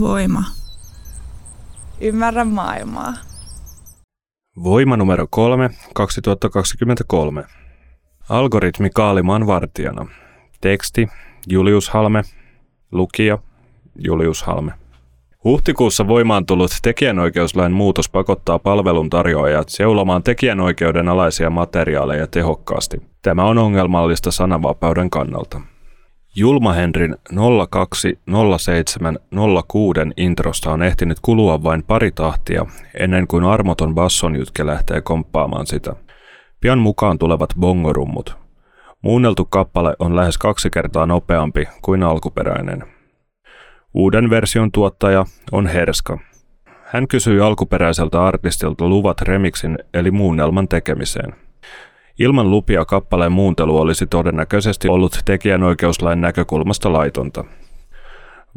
Voima. Ymmärrä maailmaa. Voima numero 3, 2023. Algoritmi kaalimaan vartijana. Teksti Julius Halme. Lukija Julius Halme. Huhtikuussa voimaan tullut tekijänoikeuslain muutos pakottaa palveluntarjoajat seulomaan tekijänoikeuden alaisia materiaaleja tehokkaasti. Tämä on ongelmallista sananvapauden kannalta. Julma Henrin 020706 introsta on ehtinyt kulua vain pari tahtia, ennen kuin armoton bassonjytke lähtee komppaamaan sitä. Pian mukaan tulevat bongorummut. Muunneltu kappale on lähes 2 kertaa nopeampi kuin alkuperäinen. Uuden version tuottaja on Herska. Hän kysyi alkuperäiseltä artistilta luvat remixin eli muunnelman tekemiseen. Ilman lupia kappaleen muuntelu olisi todennäköisesti ollut tekijänoikeuslain näkökulmasta laitonta.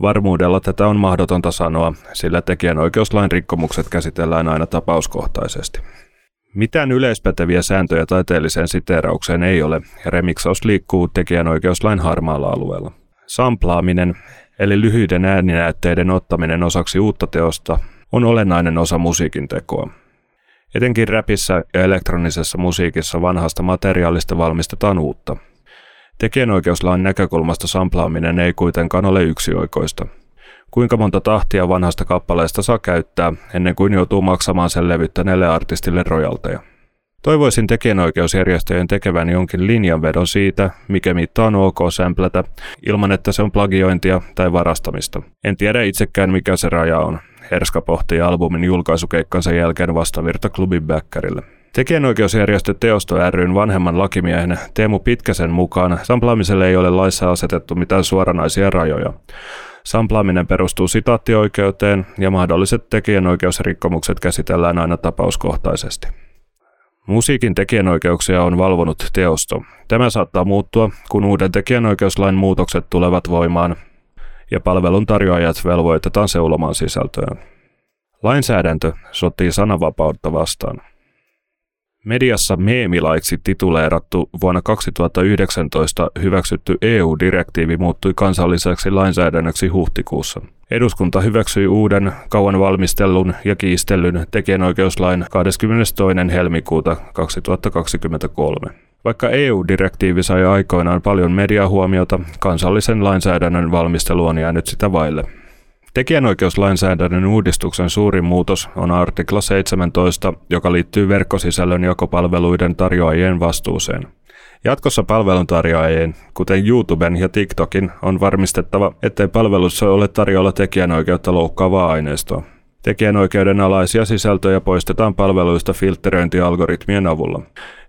Varmuudella tätä on mahdotonta sanoa, sillä tekijänoikeuslain rikkomukset käsitellään aina tapauskohtaisesti. Mitään yleispäteviä sääntöjä taiteelliseen siteeraukseen ei ole, ja remiksaus liikkuu tekijänoikeuslain harmaalla alueella. Samplaaminen, eli lyhyiden ääninäytteiden ottaminen osaksi uutta teosta, on olennainen osa musiikin tekoa. Etenkin räpissä ja elektronisessa musiikissa vanhasta materiaalista valmistetaan uutta. Tekijänoikeuslain näkökulmasta samplaaminen ei kuitenkaan ole yksioikoista. Kuinka monta tahtia vanhasta kappaleesta saa käyttää, ennen kuin joutuu maksamaan sen levyttäneelle artistille rojalteja? Toivoisin tekijänoikeusjärjestöjen tekevän jonkin linjanvedon siitä, mikä mitta on ok sämplätä, ilman että se on plagiointia tai varastamista. En tiedä itsekään mikä se raja on. Herska pohtii albumin julkaisukeikkansa jälkeen vastavirta klubin bäkkärille. Tekijänoikeusjärjestö Teosto ry:n vanhemman lakimiehen Teemu Pitkäsen mukaan samplaamiselle ei ole laissa asetettu mitään suoranaisia rajoja. Samplaaminen perustuu sitaattioikeuteen ja mahdolliset tekijänoikeusrikkomukset käsitellään aina tapauskohtaisesti. Musiikin tekijänoikeuksia on valvonut Teosto. Tämä saattaa muuttua, kun uuden tekijänoikeuslain muutokset tulevat voimaan ja palveluntarjoajat velvoitetaan seulomaan sisältöön. Lainsäädäntö sotii sananvapautta vastaan. Mediassa meemilaiksi tituleerattu vuonna 2019 hyväksytty EU-direktiivi muuttui kansalliseksi lainsäädännöksi huhtikuussa. Eduskunta hyväksyi uuden, kauan valmistellun ja kiistellyn tekijänoikeuslain 22. helmikuuta 2023. Vaikka EU-direktiivi sai aikoinaan paljon mediahuomiota, kansallisen lainsäädännön valmistelu on jäänyt sitä vaille. Tekijänoikeuslainsäädännön uudistuksen suurin muutos on artikla 17, joka liittyy verkkosisällön jakopalveluiden tarjoajien vastuuseen. Jatkossa palveluntarjoajien, kuten YouTuben ja TikTokin, on varmistettava, ettei palvelussa ole tarjolla tekijänoikeutta loukkaavaa aineistoa. Tekijänoikeuden alaisia sisältöjä poistetaan palveluista filtteröintialgoritmien avulla.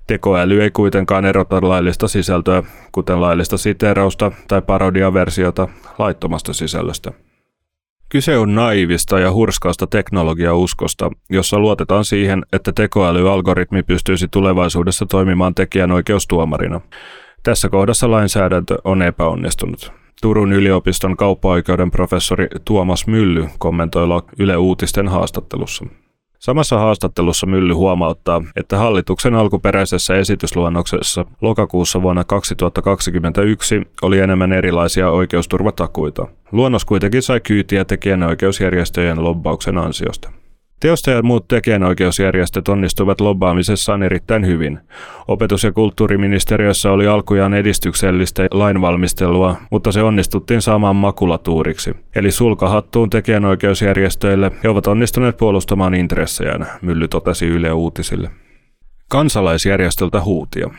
Tekoäly ei kuitenkaan erota laillista sisältöä, kuten laillista siteerausta tai parodiaversiota, laittomasta sisällöstä. Kyse on naivista ja hurskaasta teknologiauskosta, jossa luotetaan siihen, että tekoälyalgoritmi pystyisi tulevaisuudessa toimimaan tekijänoikeustuomarina. Tässä kohdassa lainsäädäntö on epäonnistunut. Turun yliopiston kauppaoikeuden professori Tuomas Mylly kommentoi Yle Uutisten haastattelussa. Samassa haastattelussa Mylly huomauttaa, että hallituksen alkuperäisessä esitysluonnoksessa lokakuussa vuonna 2021 oli enemmän erilaisia oikeusturvatakuita. Luonnos kuitenkin sai kyytiä tekijänoikeusjärjestöjen lobbauksen ansiosta. Teosto ja muut tekijänoikeusjärjestöt onnistuivat lobbaamisessaan erittäin hyvin. Opetus- ja kulttuuriministeriössä oli alkujaan edistyksellistä lainvalmistelua, mutta se onnistuttiin saamaan makulatuuriksi. Eli sulkahattuun tekijänoikeusjärjestöille, he ovat onnistuneet puolustamaan intressejään, Mylly totesi Yle Uutisille. Kansalaisjärjestöltä huutia.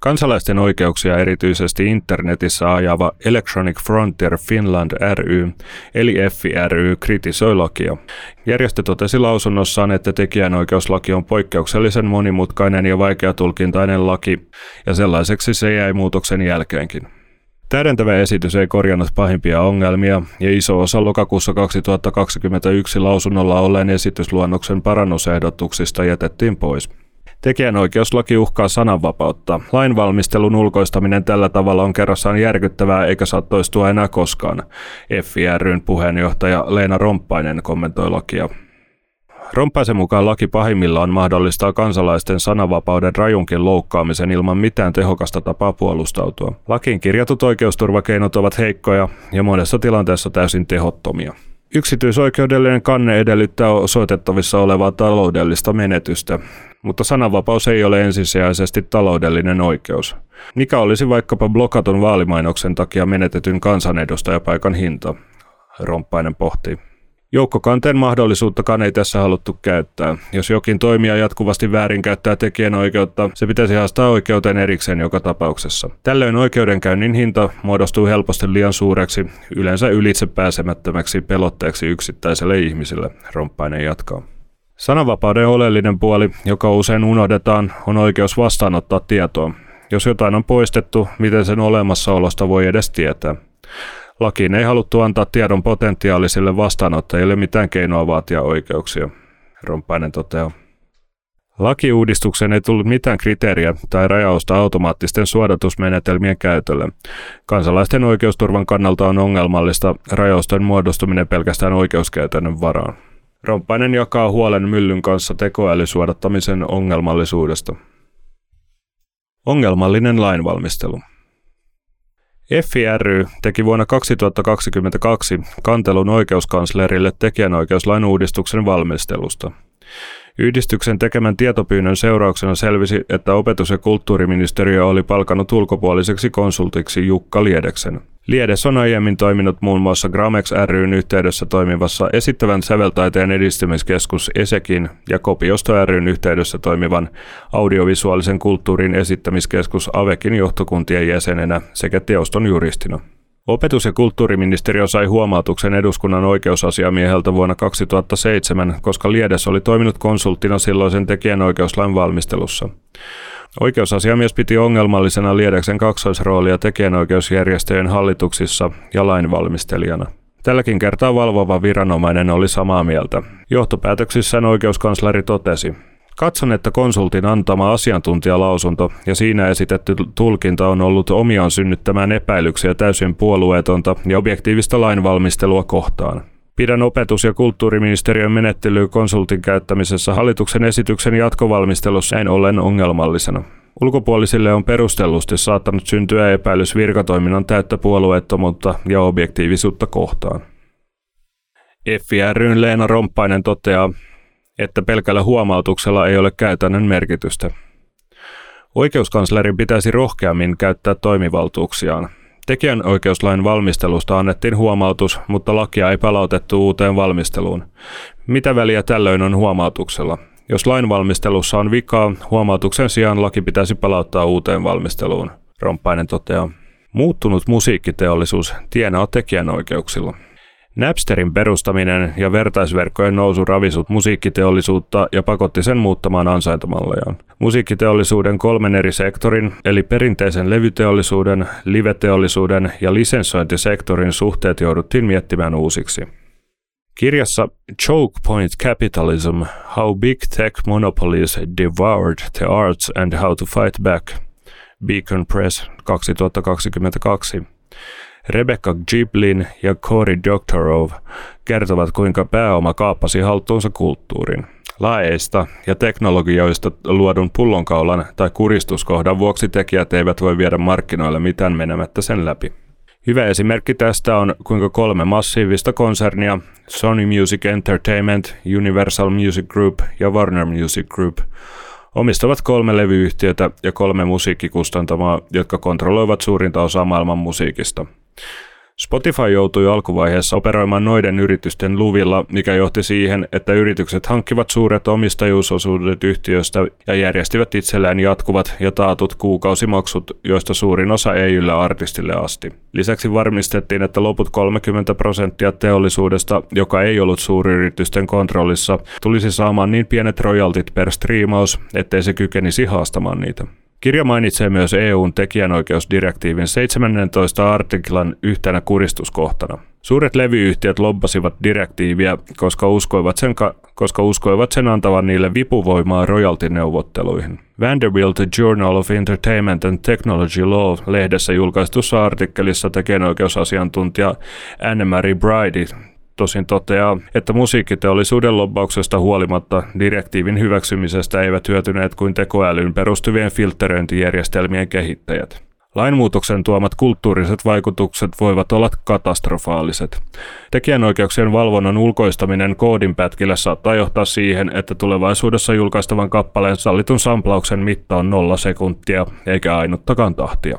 Kansalaisten oikeuksia erityisesti internetissä ajava Electronic Frontier Finland ry eli FIRY kritisoi lakia. Järjestö totesi lausunnossaan, että tekijänoikeuslaki on poikkeuksellisen monimutkainen ja vaikeatulkintainen laki, ja sellaiseksi se jäi muutoksen jälkeenkin. Täydentävä esitys ei korjannut pahimpia ongelmia, ja iso osa lokakuussa 2021 lausunnolla olleen esitysluonnoksen parannusehdotuksista jätettiin pois. Tekijänoikeuslaki uhkaa sananvapautta. Lainvalmistelun ulkoistaminen tällä tavalla on kerrassaan järkyttävää eikä saa toistua enää koskaan. FIRY:n puheenjohtaja Leena Romppainen kommentoi lakia. Romppaisen mukaan laki pahimmillaan mahdollistaa kansalaisten sananvapauden rajunkin loukkaamisen ilman mitään tehokasta tapaa puolustautua. Lakiin kirjatut oikeusturvakeinot ovat heikkoja ja monessa tilanteessa täysin tehottomia. Yksityisoikeudellinen kanne edellyttää osoitettavissa olevaa taloudellista menetystä, mutta sananvapaus ei ole ensisijaisesti taloudellinen oikeus. Mikä olisi vaikkapa blokatun vaalimainoksen takia menetetyn kansanedustajapaikan hinta? Romppainen pohtii. Joukkokanteen mahdollisuuttakaan ei tässä haluttu käyttää. Jos jokin toimija jatkuvasti väärinkäyttää tekijänoikeutta, se pitäisi haastaa oikeuteen erikseen joka tapauksessa. Tällöin oikeudenkäynnin hinta muodostuu helposti liian suureksi, yleensä ylitsepääsemättömäksi pelotteeksi yksittäiselle ihmiselle, Romppainen jatkaa. Sananvapauden oleellinen puoli, joka usein unohdetaan, on oikeus vastaanottaa tietoa. Jos jotain on poistettu, miten sen olemassaolosta voi edes tietää? Lakiin ei haluttu antaa tiedon potentiaalisille vastaanottajille mitään keinoa vaatia oikeuksia, Romppainen toteaa. Lakiuudistukseen ei tullut mitään kriteeriä tai rajausta automaattisten suodatusmenetelmien käytölle. Kansalaisten oikeusturvan kannalta on ongelmallista rajausten muodostuminen pelkästään oikeuskäytännön varaan. Romppainen jakaa huolen Myllyn kanssa tekoälysuodattamisen ongelmallisuudesta. Ongelmallinen lainvalmistelu. FIRY teki vuonna 2022 kantelun oikeuskanslerille tekijänoikeuslain uudistuksen valmistelusta. Yhdistyksen tekemän tietopyynnön seurauksena selvisi, että opetus- ja kulttuuriministeriö oli palkannut ulkopuoliseksi konsultiksi Jukka Liedeksen. Liedes on aiemmin toiminut muun muassa Gramex ry:n yhteydessä toimivassa esittävän säveltaiteen edistämiskeskus ESEKin ja Kopiosto ry:n yhteydessä toimivan audiovisuaalisen kulttuurin esittämiskeskus AVEKin johtokuntien jäsenenä sekä Teoston juristina. Opetus- ja kulttuuriministeriö sai huomautuksen eduskunnan oikeusasiamieheltä vuonna 2007, koska Liedes oli toiminut konsulttina silloisen tekijänoikeuslain valmistelussa. Oikeusasiamies piti ongelmallisena Liedeksen kaksoisroolia tekijänoikeusjärjestöjen hallituksissa ja lainvalmistelijana. Tälläkin kertaa valvova viranomainen oli samaa mieltä. Johtopäätöksissään oikeuskansleri totesi: "Katson, että konsultin antama asiantuntijalausunto ja siinä esitetty tulkinta on ollut omiaan synnyttämään epäilyksiä täysin puolueetonta ja objektiivista lainvalmistelua kohtaan. Pidän opetus- ja kulttuuriministeriön menettelyä konsultin käyttämisessä hallituksen esityksen jatkovalmistelussa näin ollen ongelmallisena. Ulkopuolisille on perustellusti saattanut syntyä epäilys virkatoiminnan täyttä puolueettomuutta ja objektiivisuutta kohtaan." FIRY:n Leena Romppainen toteaa, että pelkällä huomautuksella ei ole käytännön merkitystä. Oikeuskanslerin pitäisi rohkeammin käyttää toimivaltuuksiaan. Tekijänoikeuslain valmistelusta annettiin huomautus, mutta lakia ei palautettu uuteen valmisteluun. Mitä väliä tällöin on huomautuksella? Jos lainvalmistelussa on vikaa, huomautuksen sijaan laki pitäisi palauttaa uuteen valmisteluun, Romppainen toteaa. Muuttunut musiikkiteollisuus tienaa tekijänoikeuksilla. Napsterin perustaminen ja vertaisverkkojen nousu ravisut musiikkiteollisuutta ja pakotti sen muuttamaan ansaintamallejaan. Musiikkiteollisuuden kolmen eri sektorin, eli perinteisen levyteollisuuden, liveteollisuuden ja lisensointisektorin suhteet jouduttiin miettimään uusiksi. Kirjassa Choke Point Capitalism, How Big Tech Monopolies Devoured the Arts and How to Fight Back, Beacon Press 2022, Rebecca Giblin ja Cory Doctorow kertovat, kuinka pääoma kaappasi haltuunsa kulttuurin. Laeista ja teknologioista luodun pullonkaulan tai kuristuskohdan vuoksi tekijät eivät voi viedä markkinoille mitään menemättä sen läpi. Hyvä esimerkki tästä on, kuinka kolme massiivista konsernia, Sony Music Entertainment, Universal Music Group ja Warner Music Group, omistavat 3 levyyhtiötä ja 3 musiikkikustantamaa, jotka kontrolloivat suurinta osaa maailman musiikista. Spotify joutui alkuvaiheessa operoimaan noiden yritysten luvilla, mikä johti siihen, että yritykset hankkivat suuret omistajuusosuudet yhtiöstä ja järjestivät itselleen jatkuvat ja taatut kuukausimaksut, joista suurin osa ei yllä artistille asti. Lisäksi varmistettiin, että loput 30% teollisuudesta, joka ei ollut suuryritysten kontrollissa, tulisi saamaan niin pienet royaltit per striimaus, ettei se kykenisi haastamaan niitä. Kirja mainitsee myös EU:n tekijänoikeusdirektiivin 17 artiklan yhtenä kuristuskohtana. Suuret levyyhtiöt lobbasivat direktiiviä, koska uskoivat sen antavan niille vipuvoimaa royaltineuvotteluihin. Vanderbilt Journal of Entertainment and Technology Law -lehdessä julkaistussa artikkelissa tekijänoikeusasiantuntija Annemarie Bridy tosin toteaa, että musiikkiteollisuuden lobbauksesta huolimatta direktiivin hyväksymisestä eivät hyötyneet kuin tekoälyyn perustuvien filtteröintijärjestelmien kehittäjät. Lainmuutoksen tuomat kulttuuriset vaikutukset voivat olla katastrofaaliset. Tekijänoikeuksien valvonnan ulkoistaminen koodinpätkillä saattaa johtaa siihen, että tulevaisuudessa julkaistavan kappaleen sallitun samplauksen mitta on 0 sekuntia, eikä ainuttakaan tahtia.